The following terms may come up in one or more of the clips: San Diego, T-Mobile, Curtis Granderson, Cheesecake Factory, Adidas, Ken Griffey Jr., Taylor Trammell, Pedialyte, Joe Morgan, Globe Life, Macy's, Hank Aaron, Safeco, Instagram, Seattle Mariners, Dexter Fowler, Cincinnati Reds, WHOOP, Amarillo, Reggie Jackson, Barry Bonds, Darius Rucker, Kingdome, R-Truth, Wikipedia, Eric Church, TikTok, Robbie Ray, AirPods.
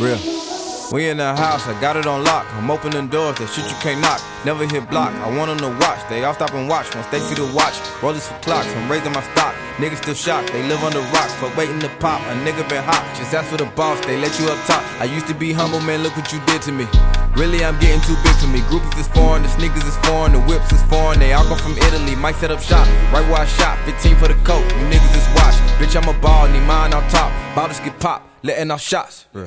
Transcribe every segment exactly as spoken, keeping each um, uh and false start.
Real. We in the house, I got it on lock. I'm opening doors, they shoot you can't knock. Never hit block, I want them to watch. They all stop and watch, once they see the watch. Rollers for clocks, I'm raising my stock. Niggas still shocked, they live on the rocks. But waiting to pop, a nigga been hot. Just ask for the boss, they let you up top. I used to be humble, man, look what you did to me. Really, I'm getting too big for me. Groupies is foreign, the sneakers is foreign, the whips is foreign. They all come from Italy, might set up shop. Right where I shop, fifteen for the coat, you niggas is washed. Bitch, I'm a ball, need mine on top. Bottles get popped, letting off shots. Yeah.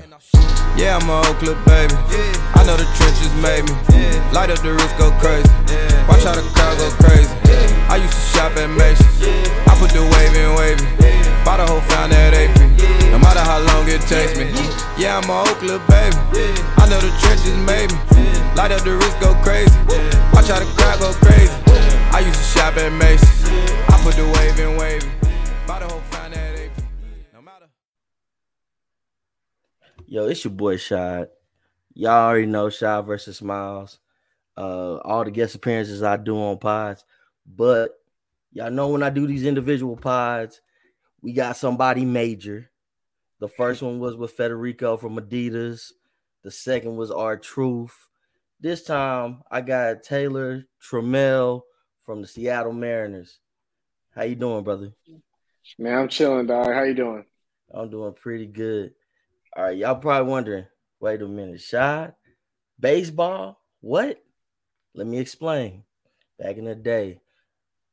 Yeah, I'm a Oakland baby. Yeah. I know the trenches made me. Yeah. Light up the wrist, go crazy. Yeah. Watch how the crowd go crazy. Yeah. I used to shop at Macy's. Yeah. I put the wave in wavy. Yeah. Buy the whole found at A P. Yeah. No matter how long it takes me. Yeah, yeah I'm a Oakland baby. Yeah. I know the trenches made me. Yeah. Light up the wrist, go crazy. Yeah. Watch how the crowd go crazy. Yeah. I used to shop at Macy's. Yeah. I put the wave in wavy. Buy the whole found at A P. Yo, it's your boy Shad. Y'all already know Shad versus Miles. Uh, all the guest appearances I do on pods. But y'all know when I do these individual pods, we got somebody major. The first one was with Federico from Adidas. The second was R-Truth. This time I got Taylor Trammell from the Seattle Mariners. How you doing, brother? Man, I'm chilling, dog. How you doing? I'm doing pretty good. All right, y'all probably wondering, wait a minute, Shad, baseball, what? Let me explain. Back in the day,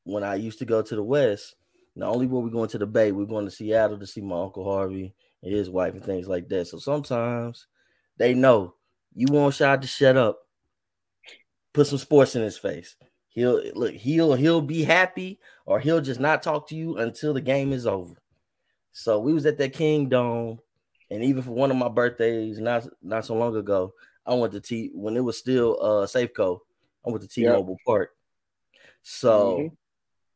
when I used to go to the West, not only were we going to the Bay, we were going to Seattle to see my Uncle Harvey and his wife and things like that. So sometimes they know, you want Shad to shut up, put some sports in his face. He'll look, he'll he'll be happy or he'll just not talk to you until the game is over. So we was at that Kingdome. And even for one of my birthdays, not not so long ago, I went to T when it was still uh, Safeco. I went to T-Mobile yep. Park. So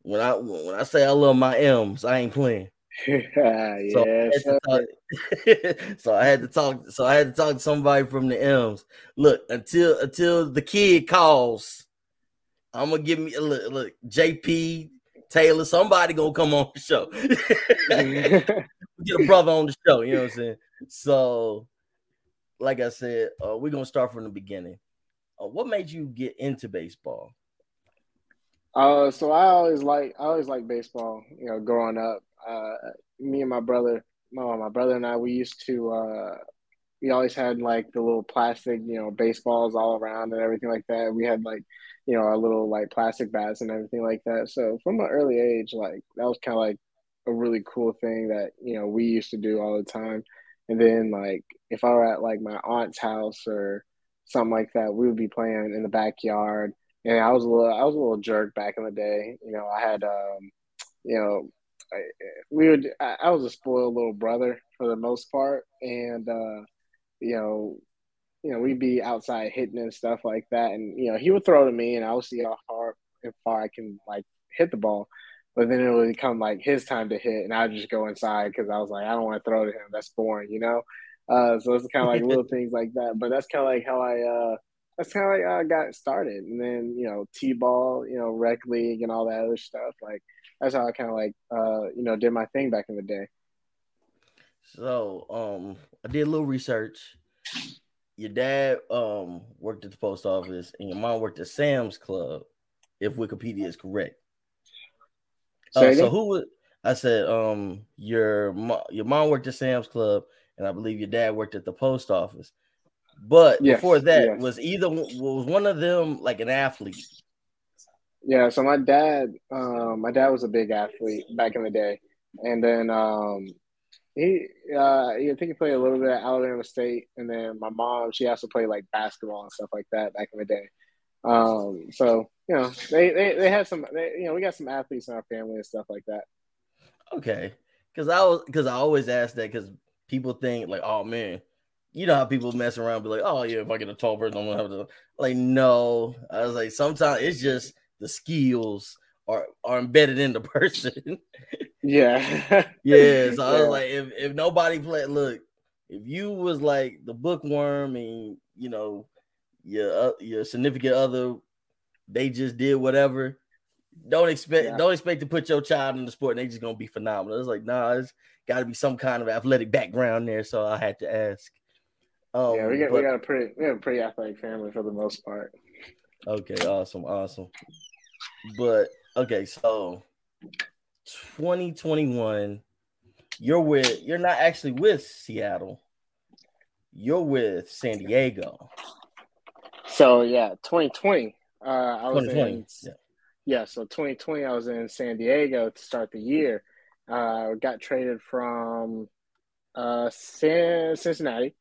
mm-hmm. when I when I say I love my M's, I ain't playing. yeah, so, I so I had to talk. So I had to talk to somebody from the M's. Look until until the kid calls, I'm gonna give me look. Look, J P Taylor, somebody gonna come on the show. Get a brother on the show. You know what I'm saying? So, like I said, uh, we're going to start from the beginning. Uh, what made you get into baseball? Uh, so I always like I always liked baseball, you know, growing up. Uh, me and my brother, my, my brother and I, we used to, uh, we always had like the little plastic, you know, baseballs all around and everything like that. We had like, you know, our little like plastic bats and everything like that. So from an early age, like that was kind of like a really cool thing that, you know, we used to do all the time. And then like if I were at like my aunt's house or something like that, we would be playing in the backyard. And I was a little, I was a little jerk back in the day. You know, I had, um, you know, I, we would, I, I was a spoiled little brother for the most part. And, uh, you know, you know, we'd be outside hitting and stuff like that. And, you know, he would throw to me and I would see how hard and far I can like hit the ball. But then it would become, like, his time to hit, and I would just go inside because I was like, I don't want to throw to him. That's boring, you know? Uh, so it's kind of like little things like that. But that's kind of like how I uh, – that's kind of like how I got started. And then, you know, T-ball, you know, rec league and all that other stuff. Like, that's how I kind of, like, uh, you know, did my thing back in the day. So um, I did a little research. Your dad um, worked at the post office, and your mom worked at Sam's Club, if Wikipedia is correct. Uh, so who would I said? Um, your mo- your mom worked at Sam's Club, and I believe your dad worked at the post office. But yes, before that, yes. was either was one of them like an athlete? Yeah. So my dad, um, my dad was a big athlete back in the day, and then um, he, uh, I think he played a little bit at Alabama State, and then my mom, she also played like basketball and stuff like that back in the day. Um, so. You know, they, they, they had some, they, you know, we got some athletes in our family and stuff like that. Okay. Because I was, because I always ask that because people think like, oh, man, you know how people mess around be like, oh, yeah, if I get a tall person, I'm going to have to. Like, no. I was like, sometimes it's just the skills are, are embedded in the person. yeah. yeah. So I was yeah. like, if, if nobody played, look, if you was like the bookworm and, you know, your uh, your significant other, they just did whatever. Don't expect yeah. don't expect to put your child in the sport and they just gonna be phenomenal. It's like, nah, it's gotta be some kind of athletic background there. So I had to ask. Um, yeah, we got but, we got a pretty we have a pretty athletic family for the most part. Okay, awesome, awesome. But okay, so twenty twenty-one, you're with you're not actually with Seattle. You're with San Diego. So yeah, twenty twenty. Uh, I was in yeah. yeah. So twenty twenty, I was in San Diego to start the year. Uh, got traded from uh San, Cincinnati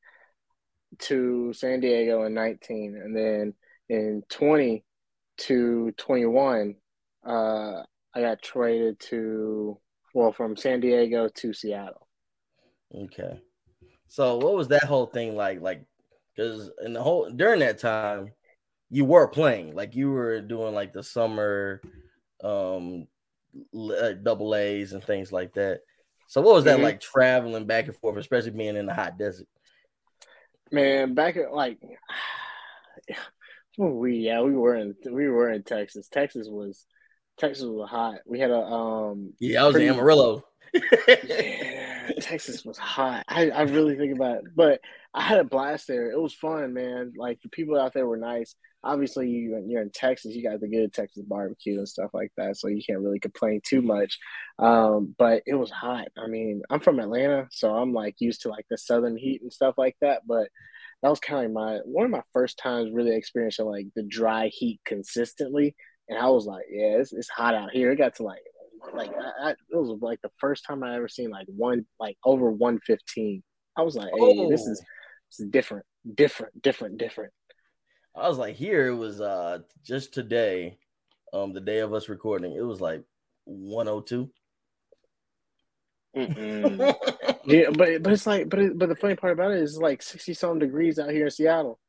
to San Diego in nineteen, and then in twenty to twenty-one, uh, I got traded to well from San Diego to Seattle. Okay. So what was that whole thing like? Like, because in the whole during that time, you were playing, like you were doing like the summer, um, double A's and things like that. So what was that mm-hmm. like traveling back and forth, especially being in the hot desert? Man, back at like we yeah we were in we were in Texas. Texas was Texas was hot. We had a um yeah I was pretty, in Amarillo. Yeah, Texas was hot. I, I really think about it, but I had a blast there. It was fun, man. Like the people out there were nice. Obviously, you, you're in Texas. You got the good Texas barbecue and stuff like that, so you can't really complain too much. Um, but it was hot. I mean, I'm from Atlanta, so I'm like used to like the southern heat and stuff like that. But that was kind of my one of my first times really experiencing like the dry heat consistently, and I was like, yeah, it's, it's hot out here. It got to like. Like I, I, it was like the first time I ever seen like one like over one fifteen. I was like, hey, oh. this is this is different, different, different, different. I was like, here it was uh just today, um, the day of us recording, it was like one oh two. yeah, but but it's like but it, but the funny part about it is like sixty some degrees out here in Seattle.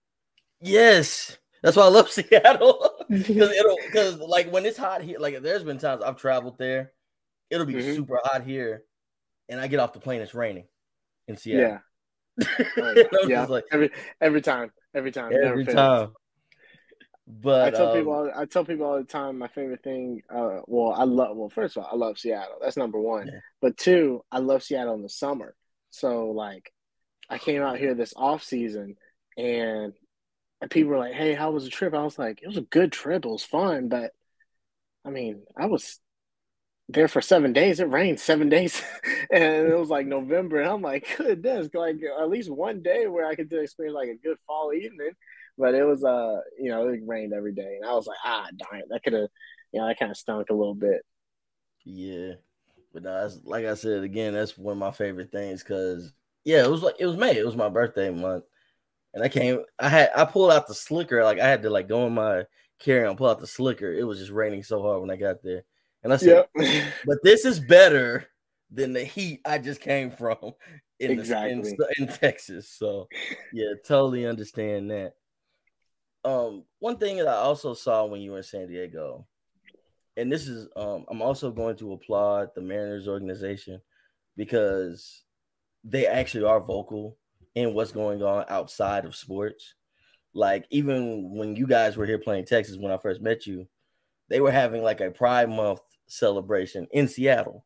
Yes. That's why I love Seattle because it'll because like when it's hot here, like there's been times I've traveled there, it'll be mm-hmm. super hot here, and I get off the plane it's raining in Seattle. Yeah, right. yeah. Like, every every time, every time, every time. But I tell um, people, I tell people all the time, my favorite thing. Uh, well, I love. Well, first of all, I love Seattle. That's number one. Yeah. But two, I love Seattle in the summer. So like, I came out here this off season and. And people were like, hey, how was the trip? I was like, it was a good trip. It was fun. But, I mean, I was there for seven days. It rained seven days. And it was like November. And I'm like, goodness, like at least one day where I could experience like a good fall evening. But it was, uh, you know, it rained every day. And I was like, ah, darn it. That could have, you know, that kind of stunk a little bit. Yeah. But no, that's, like I said, again, that's one of my favorite things because, yeah, it was like, it was May. It was my birthday month. And I came, I had, I pulled out the slicker. Like I had to like go in my carry on, pull out the slicker. It was just raining so hard when I got there. And I said, yep. but this is better than the heat I just came from in, exactly. the, in, in Texas. So yeah, totally understand that. Um, one thing that I also saw when you were in San Diego, and this is, um, I'm also going to applaud the Mariners organization because they actually are vocal. And what's going on outside of sports. Like, even when you guys were here playing Texas, when I first met you, they were having like a Pride Month celebration in Seattle.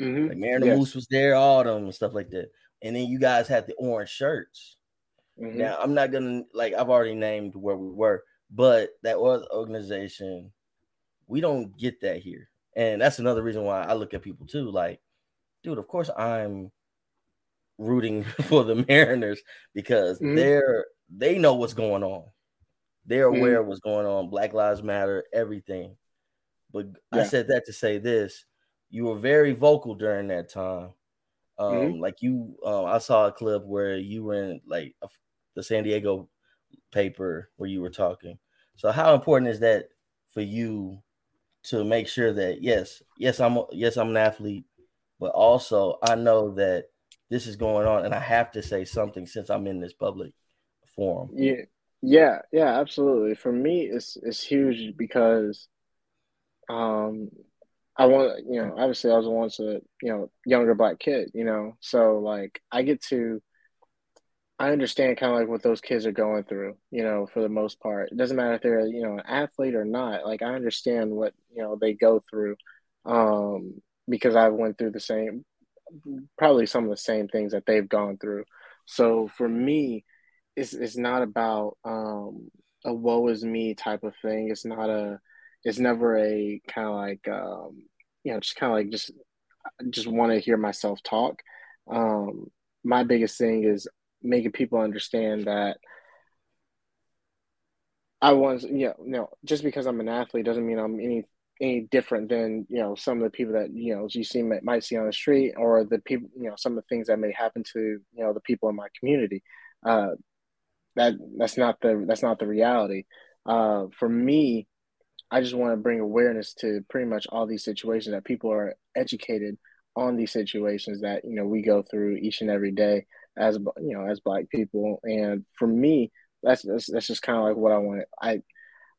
Mm-hmm. Like Mariner yes. Moose was there, all them and stuff like that. And then you guys had the orange shirts. Mm-hmm. Now, I'm not going to, like, I've already named where we were, but that was organization. We don't get that here. And that's another reason why I look at people too. Like, dude, of course I'm rooting for the Mariners because mm-hmm. they're they know what's going on. They're aware mm-hmm. of what's going on. Black Lives Matter, everything. But yeah. I said that to say this. You were very vocal during that time. Um, mm-hmm. Like you, um, I saw a clip where you were in like a, the San Diego paper where you were talking. So how important is that for you to make sure that, yes, yes, I'm yes, I'm an athlete, but also I know that this is going on, and I have to say something since I'm in this public forum. Yeah, yeah, yeah, absolutely. For me, it's it's huge because, um, I want you know, obviously, I was once a you know younger black kid, you know, so like I get to, I understand kind of like what those kids are going through, you know, for the most part. It doesn't matter if they're you know an athlete or not. Like I understand what you know they go through, um, because I went through the same. Probably some of the same things that they've gone through. So for me, it's it's not about um, a woe is me type of thing. It's not a, it's never a kind of like, um, you know, just kind of like just, just want to hear myself talk. Um, my biggest thing is making people understand that I was, you know, you know, just because I'm an athlete doesn't mean I'm any any different than, you know, some of the people that, you know, you see might see on the street, or the people, you know, some of the things that may happen to, you know, the people in my community. Uh, that that's not the that's not the reality. Uh, for me, I just want to bring awareness to pretty much all these situations, that people are educated on these situations that, you know, we go through each and every day as, you know, as Black people. And for me, That's, that's that's just kind of like what I want. I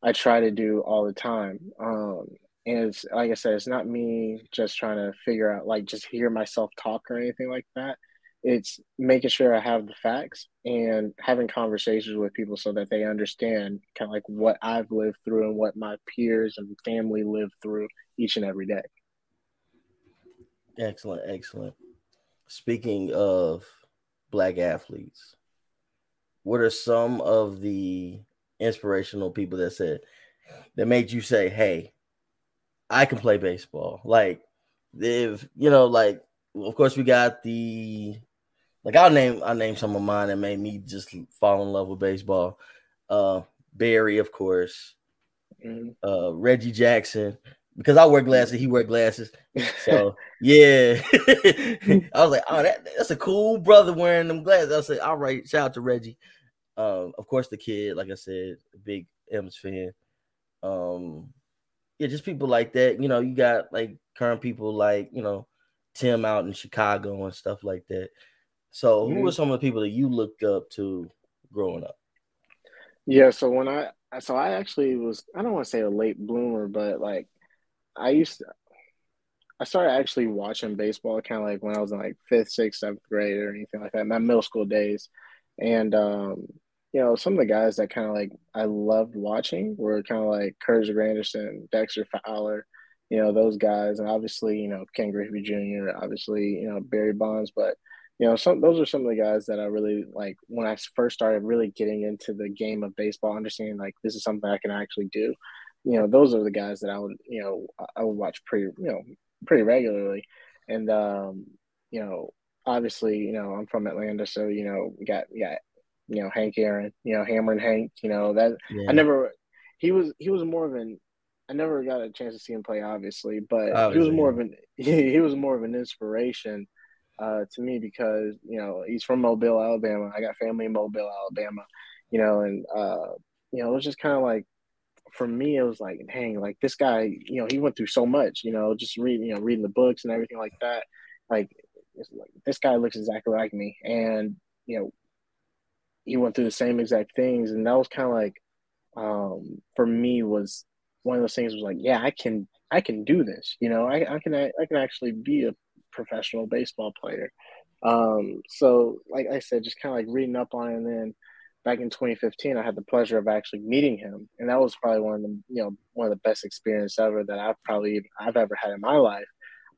I try to do all the time, um, and it's like I said, it's not me just trying to figure out like just hear myself talk or anything like that. It's making sure I have the facts and having conversations with people so that they understand kind of like what I've lived through and what my peers and family live through each and every day. Excellent, excellent. Speaking of Black athletes, what are some of the inspirational people that said that made you say, hey, I can play baseball? Like, if you know, like, of course we got the, like, I'll name, I'll name some of mine that made me just fall in love with baseball. Uh, Barry, of course, mm-hmm. uh, Reggie Jackson, because I wear glasses, he wear glasses. So yeah, I was like, oh, that, that's a cool brother wearing them glasses. I said, all right, shout out to Reggie. Um, of course, the kid, like I said, big M's fan. Um, yeah, just people like that. You know, you got like current people like, you know, Tim out in Chicago and stuff like that. So mm-hmm. who were some of the people that you looked up to growing up? Yeah, so when I, so I actually was, I don't want to say a late bloomer, but like, I used to, I started actually watching baseball kind of like when I was in like fifth, sixth, seventh grade or anything like that, my middle school days. And, um, you know, some of the guys that kind of like I loved watching were kind of like Curtis Granderson, Dexter Fowler, you know, those guys. And obviously, you know, Ken Griffey Junior, obviously, you know, Barry Bonds. But, you know, some those are some of the guys that I really like when I first started really getting into the game of baseball, understanding like this is something I can actually do. You know, those are the guys that I would, you know, I would watch pretty, you know, pretty regularly. And, um, you know, obviously, you know, I'm from Atlanta. So, you know, we got, we got, you know, Hank Aaron, you know, Hammer and Hank, you know, that yeah. I never, he was, he was more of an, I never got a chance to see him play, obviously, but obviously. he was more of an, he, he was more of an inspiration uh, to me because, you know, he's from Mobile, Alabama. I got family in Mobile, Alabama, you know, and, uh, you know, it was just kind of like, for me, it was like, dang, like this guy, you know, he went through so much, you know, just reading, you know, reading the books and everything like that. Like, like, this guy looks exactly like me. And, you know, he went through the same exact things. And that was kind of like, um, for me was one of those things was like, yeah, I can, I can do this. You know, I, I can, I, I can actually be a professional baseball player. Um, so like I said, just kind of like reading up on it. And then back in twenty fifteen, I had the pleasure of actually meeting him, and that was probably one of the, you know, one of the best experiences ever that I've probably I've ever had in my life.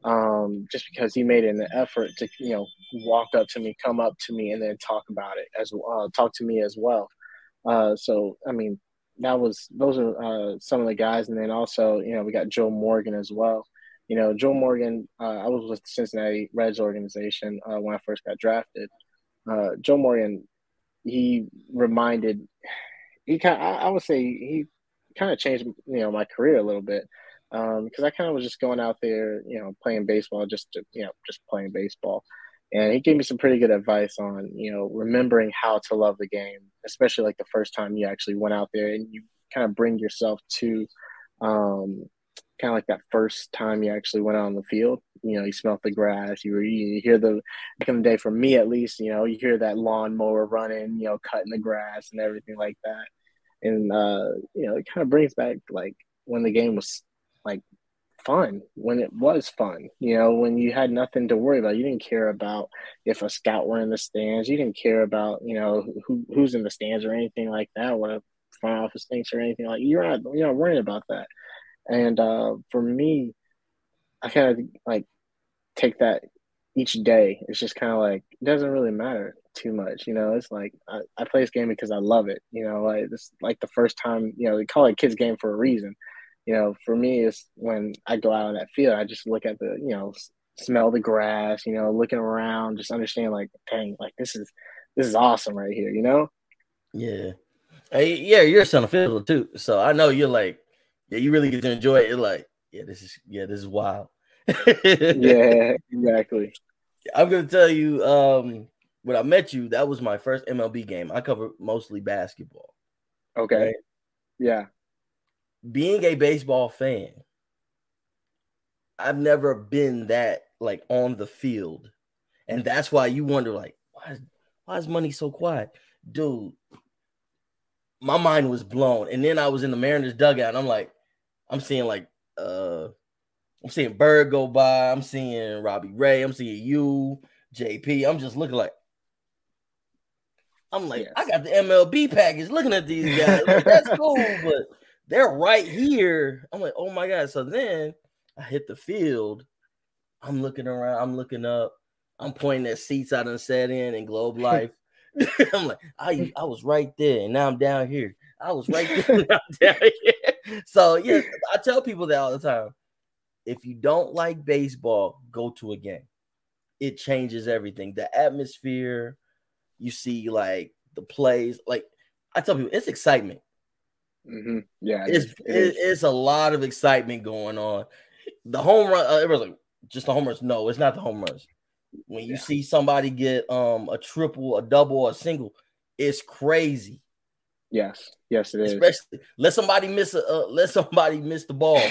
Um, just because he made an effort to, you know, walk up to me, come up to me, and then talk about it as well, uh, talk to me as well. Uh, so I mean, that was those are uh, some of the guys, and then also, you know, we got Joe Morgan as well. You know, Joe Morgan, uh, I was with the Cincinnati Reds organization uh, when I first got drafted. Uh, Joe Morgan. He reminded, he kind I, I would say he kind of changed, you know, my career a little bit because um, I kind of was just going out there, you know, playing baseball, just, to, you know, just playing baseball. And he gave me some pretty good advice on, you know, remembering how to love the game, especially like the first time you actually went out there and you kind of bring yourself to um, kind of like that first time you actually went out on the field. You know, you smell the grass, you, you hear the, back in the day for me at least, you know, you hear that lawnmower running, you know, cutting the grass and everything like that. And, uh, you know, it kind of brings back like when the game was like fun, when it was fun, you know, when you had nothing to worry about. You didn't care about if a scout were in the stands. You didn't care about, you know, who who's in the stands or anything like that, what a front office thinks or anything like that. You're not, you're not worrying about that. And uh, for me, I kind of like take that each day, it's just kind of like, it doesn't really matter too much, you know. It's like I, I play this game because I love it, you know. Like this, like the first time, you know, they call it a kids game for a reason, you know. For me, it's when I go out on that field, I just look at the, you know, smell the grass, you know, looking around, just understand like, dang, like this is this is awesome right here, you know. Yeah, hey, yeah, you're a son of fiddler too, so I know you're like, yeah, you really get to enjoy it. You're like, yeah, this is yeah, this is wild. Yeah, exactly. I'm gonna tell you, um, when I met you, that was my first M L B game. I covered mostly basketball. Okay. Right? Yeah. Being a baseball fan, I've never been that like on the field, and that's why you wonder like, why is, why is money so quiet, dude? My mind was blown, and then I was in the Mariners dugout, and I'm like, I'm seeing like, uh, I'm seeing Bird go by, I'm seeing Robbie Ray, I'm seeing you, J P. I'm just looking like, I'm like, yes. I got the M L B package. Looking at these guys, like, that's cool, but they're right here. I'm like, oh my god! So then I hit the field. I'm looking around. I'm looking up. I'm pointing at seats I done sat in in Globe Life. I'm like, I I was right there, and now I'm down here. I was right there, and now I'm down here. So yeah, I tell people that all the time. If you don't like baseball, go to a game. It changes everything. The atmosphere, you see, like the plays. Like I tell people, it's excitement. Mm-hmm. Yeah, it's it it, it's a lot of excitement going on. The home run, uh, everyone's like, just the home runs. No, it's not the home runs. When you yeah. see somebody get um a triple, a double, a single, it's crazy. Yes, yes, it is. Especially let somebody miss a uh, let somebody miss the ball,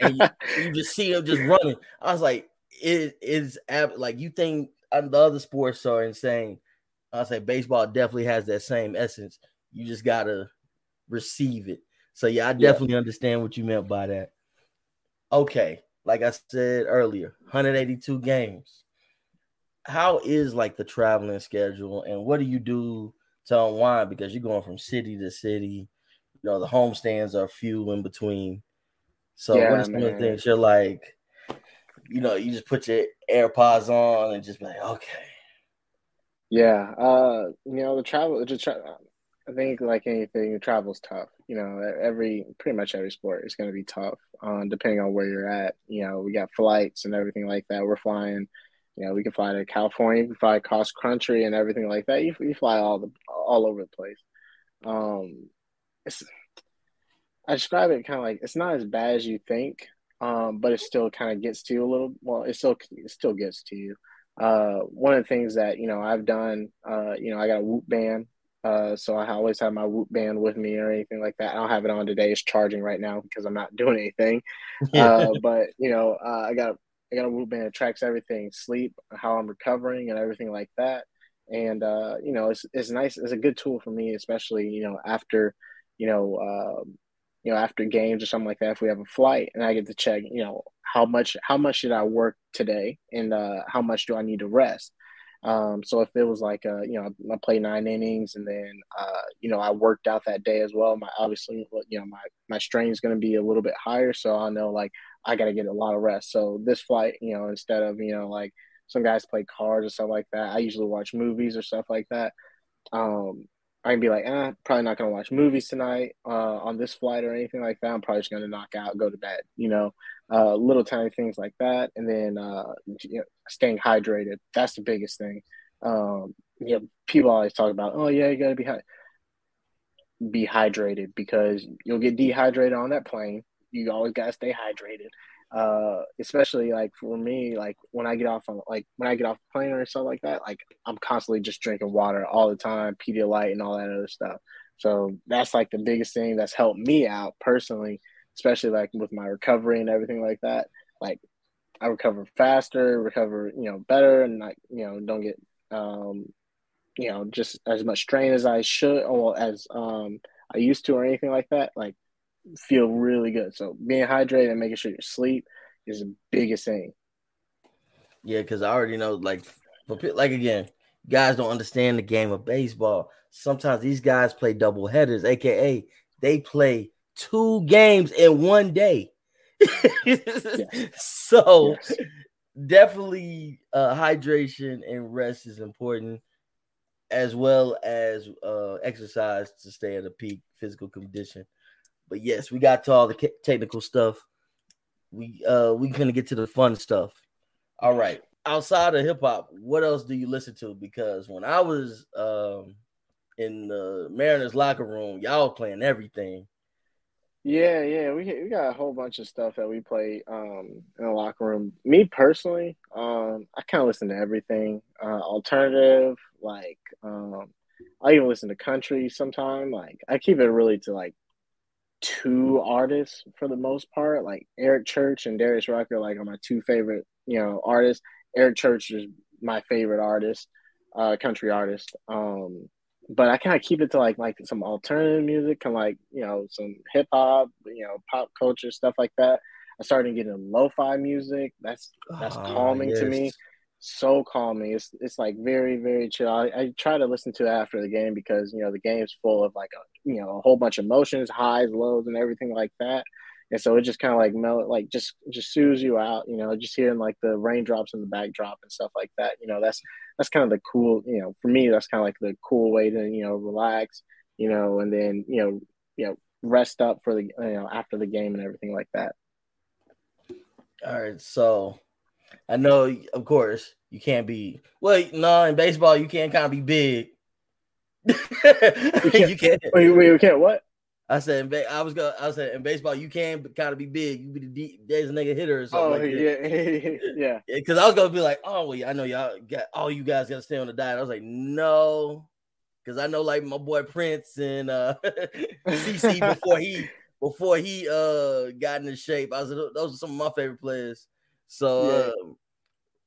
and you, you just see them just running. I was like, it is like you think the other sports are insane. I say baseball definitely has that same essence. You just gotta receive it. So yeah, I definitely yeah. understand what you meant by that. Okay, like I said earlier, one hundred eighty-two games. How is like the traveling schedule, and what do you do to unwind, because you're going from city to city? You know, the homestands are few in between. So yeah, what are some of the things you're like, you know, you just put your AirPods on and just be like, okay. Yeah. Uh, you know, the travel, just tra- I think like anything, the travel's tough. You know, every, pretty much every sport is going to be tough, um, depending on where you're at. You know, we got flights and everything like that. We're flying. You know, we can fly to California, we can fly cross country and everything like that. You, you fly all the all over the place. Um, it's, I describe it kind of like it's not as bad as you think, um, but it still kind of gets to you a little. Well, it still it still gets to you. Uh, one of the things that, you know, I've done, uh, you know, I got a WHOOP band, uh, so I always have my WHOOP band with me or anything like that. I don't have it on today; it's charging right now because I'm not doing anything. Uh, but you know, uh, I got. A, I got a WHOOP band that tracks everything, sleep, how I'm recovering and everything like that. And, uh, you know, it's it's nice. It's a good tool for me, especially, you know, after, you know, uh, you know, after games or something like that, if we have a flight and I get to check, you know, how much, how much did I work today and uh, how much do I need to rest? Um, so if it was like, a, you know, I played nine innings and then, uh, you know, I worked out that day as well. My, obviously, you know, my, my strain is going to be a little bit higher. So I'll know like, I got to get a lot of rest. So this flight, you know, instead of, you know, like some guys play cards or stuff like that, I usually watch movies or stuff like that. Um, I can be like, eh, probably not going to watch movies tonight uh, on this flight or anything like that. I'm probably just going to knock out, go to bed, you know, uh, little tiny things like that. And then uh, you know, staying hydrated. That's the biggest thing. Um, you know, people always talk about, oh, yeah, you got to be, hy- be hydrated because you'll get dehydrated on that plane. You always gotta stay hydrated, uh, especially like for me. Like when I get off, on, like when I get off the plane or stuff like that, like I'm constantly just drinking water all the time, Pedialyte and all that other stuff. So that's like the biggest thing that's helped me out personally, especially like with my recovery and everything like that. Like I recover faster, recover you know better, and like you know don't get um, you know just as much strain as I should or as um, I used to or anything like that. Like. Feel really good. So being hydrated and making sure you sleep is the biggest thing. Yeah, because I already know, like, like again, guys don't understand the game of baseball. Sometimes these guys play double headers, aka they play two games in one day. Yes. So yes. definitely uh, hydration and rest is important, as well as uh, exercise to stay at a peak physical condition. But yes, we got to all the technical stuff. We uh we're gonna get to the fun stuff. All right. Outside of hip hop, what else do you listen to? Because when I was um in the Mariners locker room, y'all playing everything. Yeah, yeah, we we got a whole bunch of stuff that we play um in the locker room. Me personally, um I kind of listen to everything. Uh, alternative, like um I even listen to country sometimes. Like I keep it really to like two artists for the most part, like Eric Church and Darius Rucker, like are my two favorite, you know, artists. Eric Church is my favorite artist, uh, country artist. Um, but I kind of keep it to like, like some alternative music and like, you know, some hip hop, you know, pop culture, stuff like that. I started getting lo-fi music. That's, that's oh, calming yes. to me. So calming. It's, it's like very, very chill. I, I try to listen to it after the game because, you know, the game's full of like a, you know, a whole bunch of emotions, highs, lows, and everything like that. And so it just kind of like melt, like just, just soothes you out, you know, just hearing like the raindrops in the backdrop and stuff like that. You know, that's, that's kind of the cool, you know, for me, that's kind of like the cool way to, you know, relax, you know, and then, you know, you know, rest up for the, you know, after the game and everything like that. All right. So I know, of course, you can't be, well, no, in baseball, you can't kind of be big. you can't. You can't. Wait, wait, you can't what? I said. I was going. I said in baseball, you can kind of be big. You be the de- designated hitter or something. Oh like yeah, yeah. Because yeah, I was gonna be like, oh, wait, I know y'all got all you guys gotta stay on the diet. I was like, no, because I know like my boy Prince and uh, C C before he before he uh got into shape. I was those are some of my favorite players. So yeah. uh,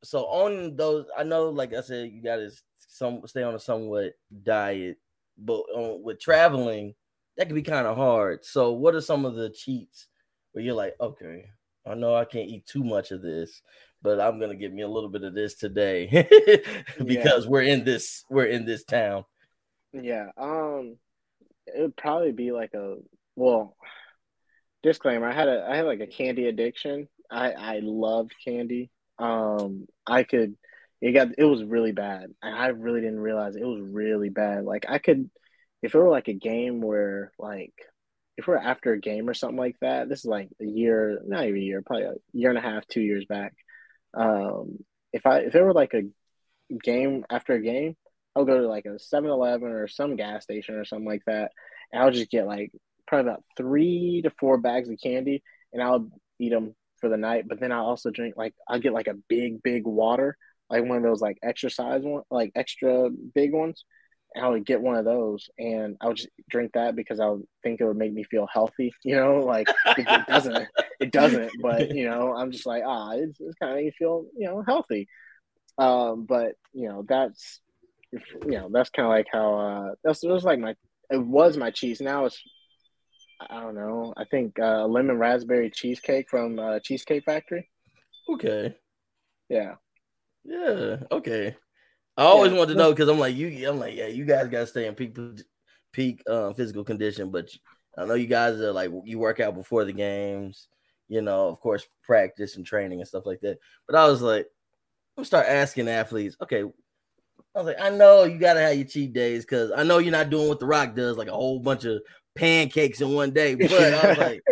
so on those, I know like I said, you gotta some stay on a somewhat diet, but um, with traveling, that can be kind of hard. So what are some of the cheats where you're like, okay, I know I can't eat too much of this, but I'm going to give me a little bit of this today because yeah. we're in this, we're in this town. Yeah. Um, it would probably be like a, well, disclaimer. I had a, I had like a candy addiction. I, I loved candy. Um, I could, It got it was really bad. And I really didn't realize it, it was really bad. Like I could, if it were like a game where like, if we're after a game or something like that, this is like a year, not even a year, probably a year and a half, two years back. Um, if I if it were like a game after a game, I'll go to like a seven eleven or some gas station or something like that, and I'll just get like probably about three to four bags of candy, and I'll eat them for the night. But then I'll also drink like I'll get like a big big water. Like one of those like exercise one, like extra big ones. And I would get one of those and I would just drink that because I would think it would make me feel healthy. You know, like it, it doesn't, it doesn't, but you know, I'm just like, ah, it's, it's kind of, you feel, you know, healthy. Um, but you know, that's, you know, that's kind of like how, uh, that's, it was like my, it was my cheese. Now it's, I don't know. I think uh lemon raspberry cheesecake from uh Cheesecake Factory. Okay. Yeah. Yeah. Okay. I always yeah. wanted to know because I'm like you. I'm like yeah. You guys gotta stay in peak peak uh, physical condition, but I know you guys are like you work out before the games. You know, of course, practice and training and stuff like that. But I was like, I'm gonna start asking athletes. Okay, I was like, I know you gotta have your cheat days because I know you're not doing what The Rock does, like a whole bunch of pancakes in one day. But I was like,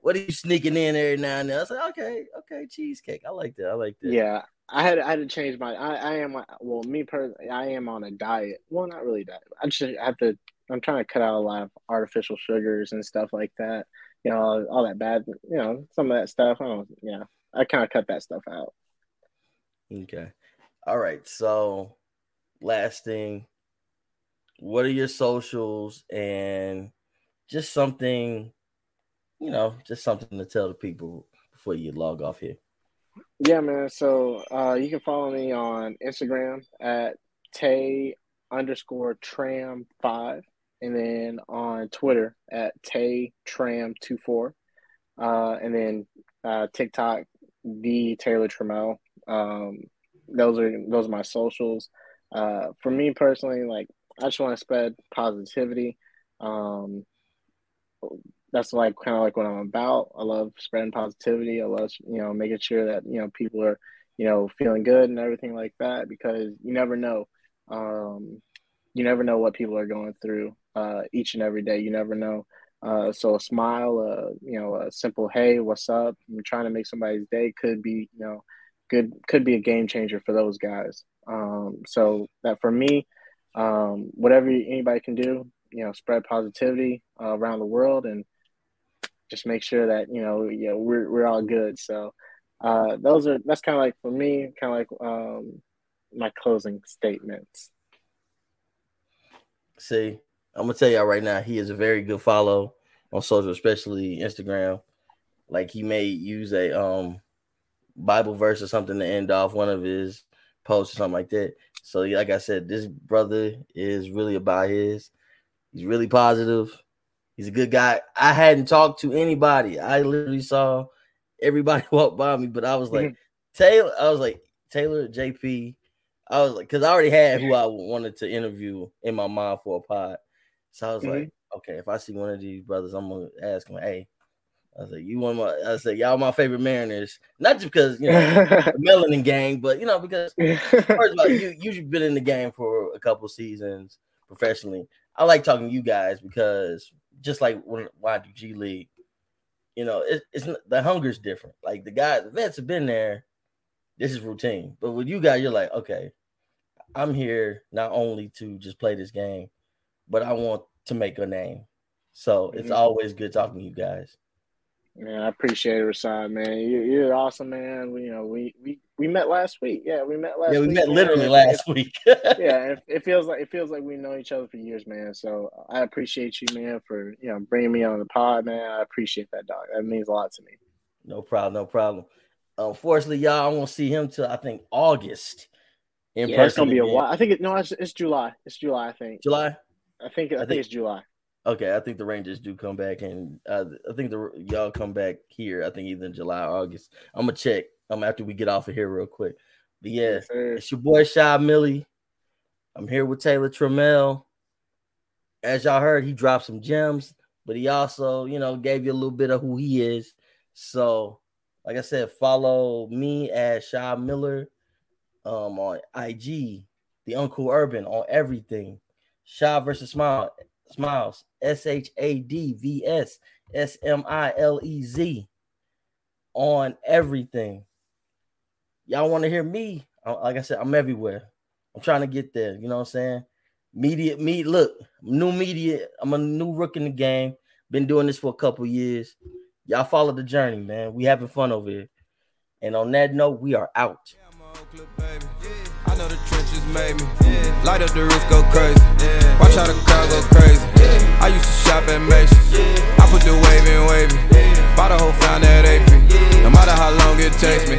what are you sneaking in every now and then? I was like, okay, okay, cheesecake. I like that. I like that. Yeah. I had I had to change my I, I am well me personally I am on a diet well not really diet I just have to I'm trying to cut out a lot of artificial sugars and stuff like that, you know, all, all that bad, you know, some of that stuff I don't yeah you know, I kind of cut that stuff out. Okay, all right. So last thing, what are your socials and just something, you know, just something to tell the people before you log off here? Yeah, man. So uh, you can follow me on Instagram at Tay underscore Tram five, and then on Twitter at Tay Tram two four, uh, and then uh, TikTok the Taylor Trammell. Um, those are those are my socials. Uh, for me personally, like I just want to spread positivity. Um, That's like kind of like what I'm about. I love spreading positivity. I love, you know, making sure that, you know, people are, you know, feeling good and everything like that, because you never know. Um, you never know what people are going through uh, each and every day. You never know. Uh, so a smile, uh, you know, a simple, hey, what's up? I'm trying to make somebody's day could be, you know, good, could be a game changer for those guys. Um, so that for me, um, whatever anybody can do, you know, spread positivity uh, around the world and just make sure that, you know, you know we're, we're all good. So uh, those are, that's kind of like for me, kind of like um, my closing statements. See, I'm going to tell y'all right now, he is a very good follow on social, especially Instagram. Like, he may use a um, Bible verse or something to end off one of his posts or something like that. So, like I said, this brother is really about his. He's really positive. He's a good guy. I hadn't talked to anybody. I literally saw everybody walk by me, but I was like, Taylor, I was like, Taylor, J P. I was like, because I already had who I wanted to interview in my mind for a pod. So I was mm-hmm. like, okay, if I see one of these brothers, I'm gonna ask him, hey, I was like, you one of my, I said, y'all my favorite Mariners, not just because, you know, the melanin gang, but you know, because first of all, you you've been in the game for a couple seasons professionally. I like talking to you guys because just like when I do G League, you know, it, it's the hunger's different. Like the guys, the vets have been there. This is routine, but with you guys, you're like, okay, I'm here not only to just play this game, but I want to make a name. So it's mm-hmm. always good talking to you guys. Man, I appreciate it, Rasad, man. You, you're awesome, man. We, you know, we, we, we met last week. Yeah, we met last week. Yeah, we week, met literally man. last week. yeah, it, it feels like it feels like we know each other for years, man. So I appreciate you, man, for, you know, bringing me on the pod, man. I appreciate that, dog. That means a lot to me. No problem, no problem. Unfortunately, y'all, I won't see him till, I think, August in yeah, person. It's going to be a while. I think it, – no, it's, it's July. It's July, I think. July? I think I, I think, think it's July. Okay, I think the Rangers do come back, and uh, I think the y'all come back here. I think either in July or August. I'm gonna check. Um, after we get off of here real quick. But yeah, yes, it's your boy Shy Millie. I'm here with Taylor Trammell. As y'all heard, he dropped some gems, but he also, you know, gave you a little bit of who he is. So, like I said, follow me as Shy Miller, um, on I G, the Uncle Urban on everything. Shy versus Smile, Smiles, S H A D V S S M I L E Z on everything. Y'all want to hear me? Like I said, I'm everywhere. I'm trying to get there. You know what I'm saying? Media, me, look, new media. I'm a new rook in the game. Been doing this for a couple years. Y'all follow the journey, man. We having fun over here. And on that note, we are out. I know the trenches made me. Yeah. Light up the roof, go crazy. Yeah. Watch how the crowd go crazy. Yeah. I used to shop at Macy's. Yeah. I put the wave in wavy. Yeah. Bought a whole found that A P. Yeah. No matter how long it takes me.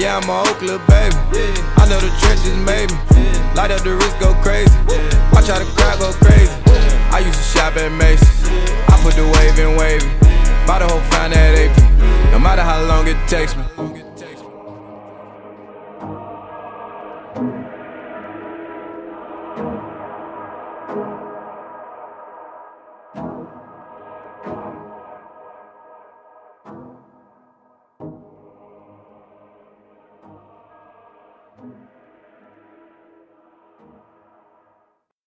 Yeah, I'm a Oakland baby. Yeah. I know the trenches made me. Yeah. Light up the roof, go crazy. Yeah. Watch how the crowd go crazy. Yeah. I used to shop at Macy's. Yeah. I put the wave in wavy. Yeah. Bought a whole found that A P. Yeah. No matter how long it takes me.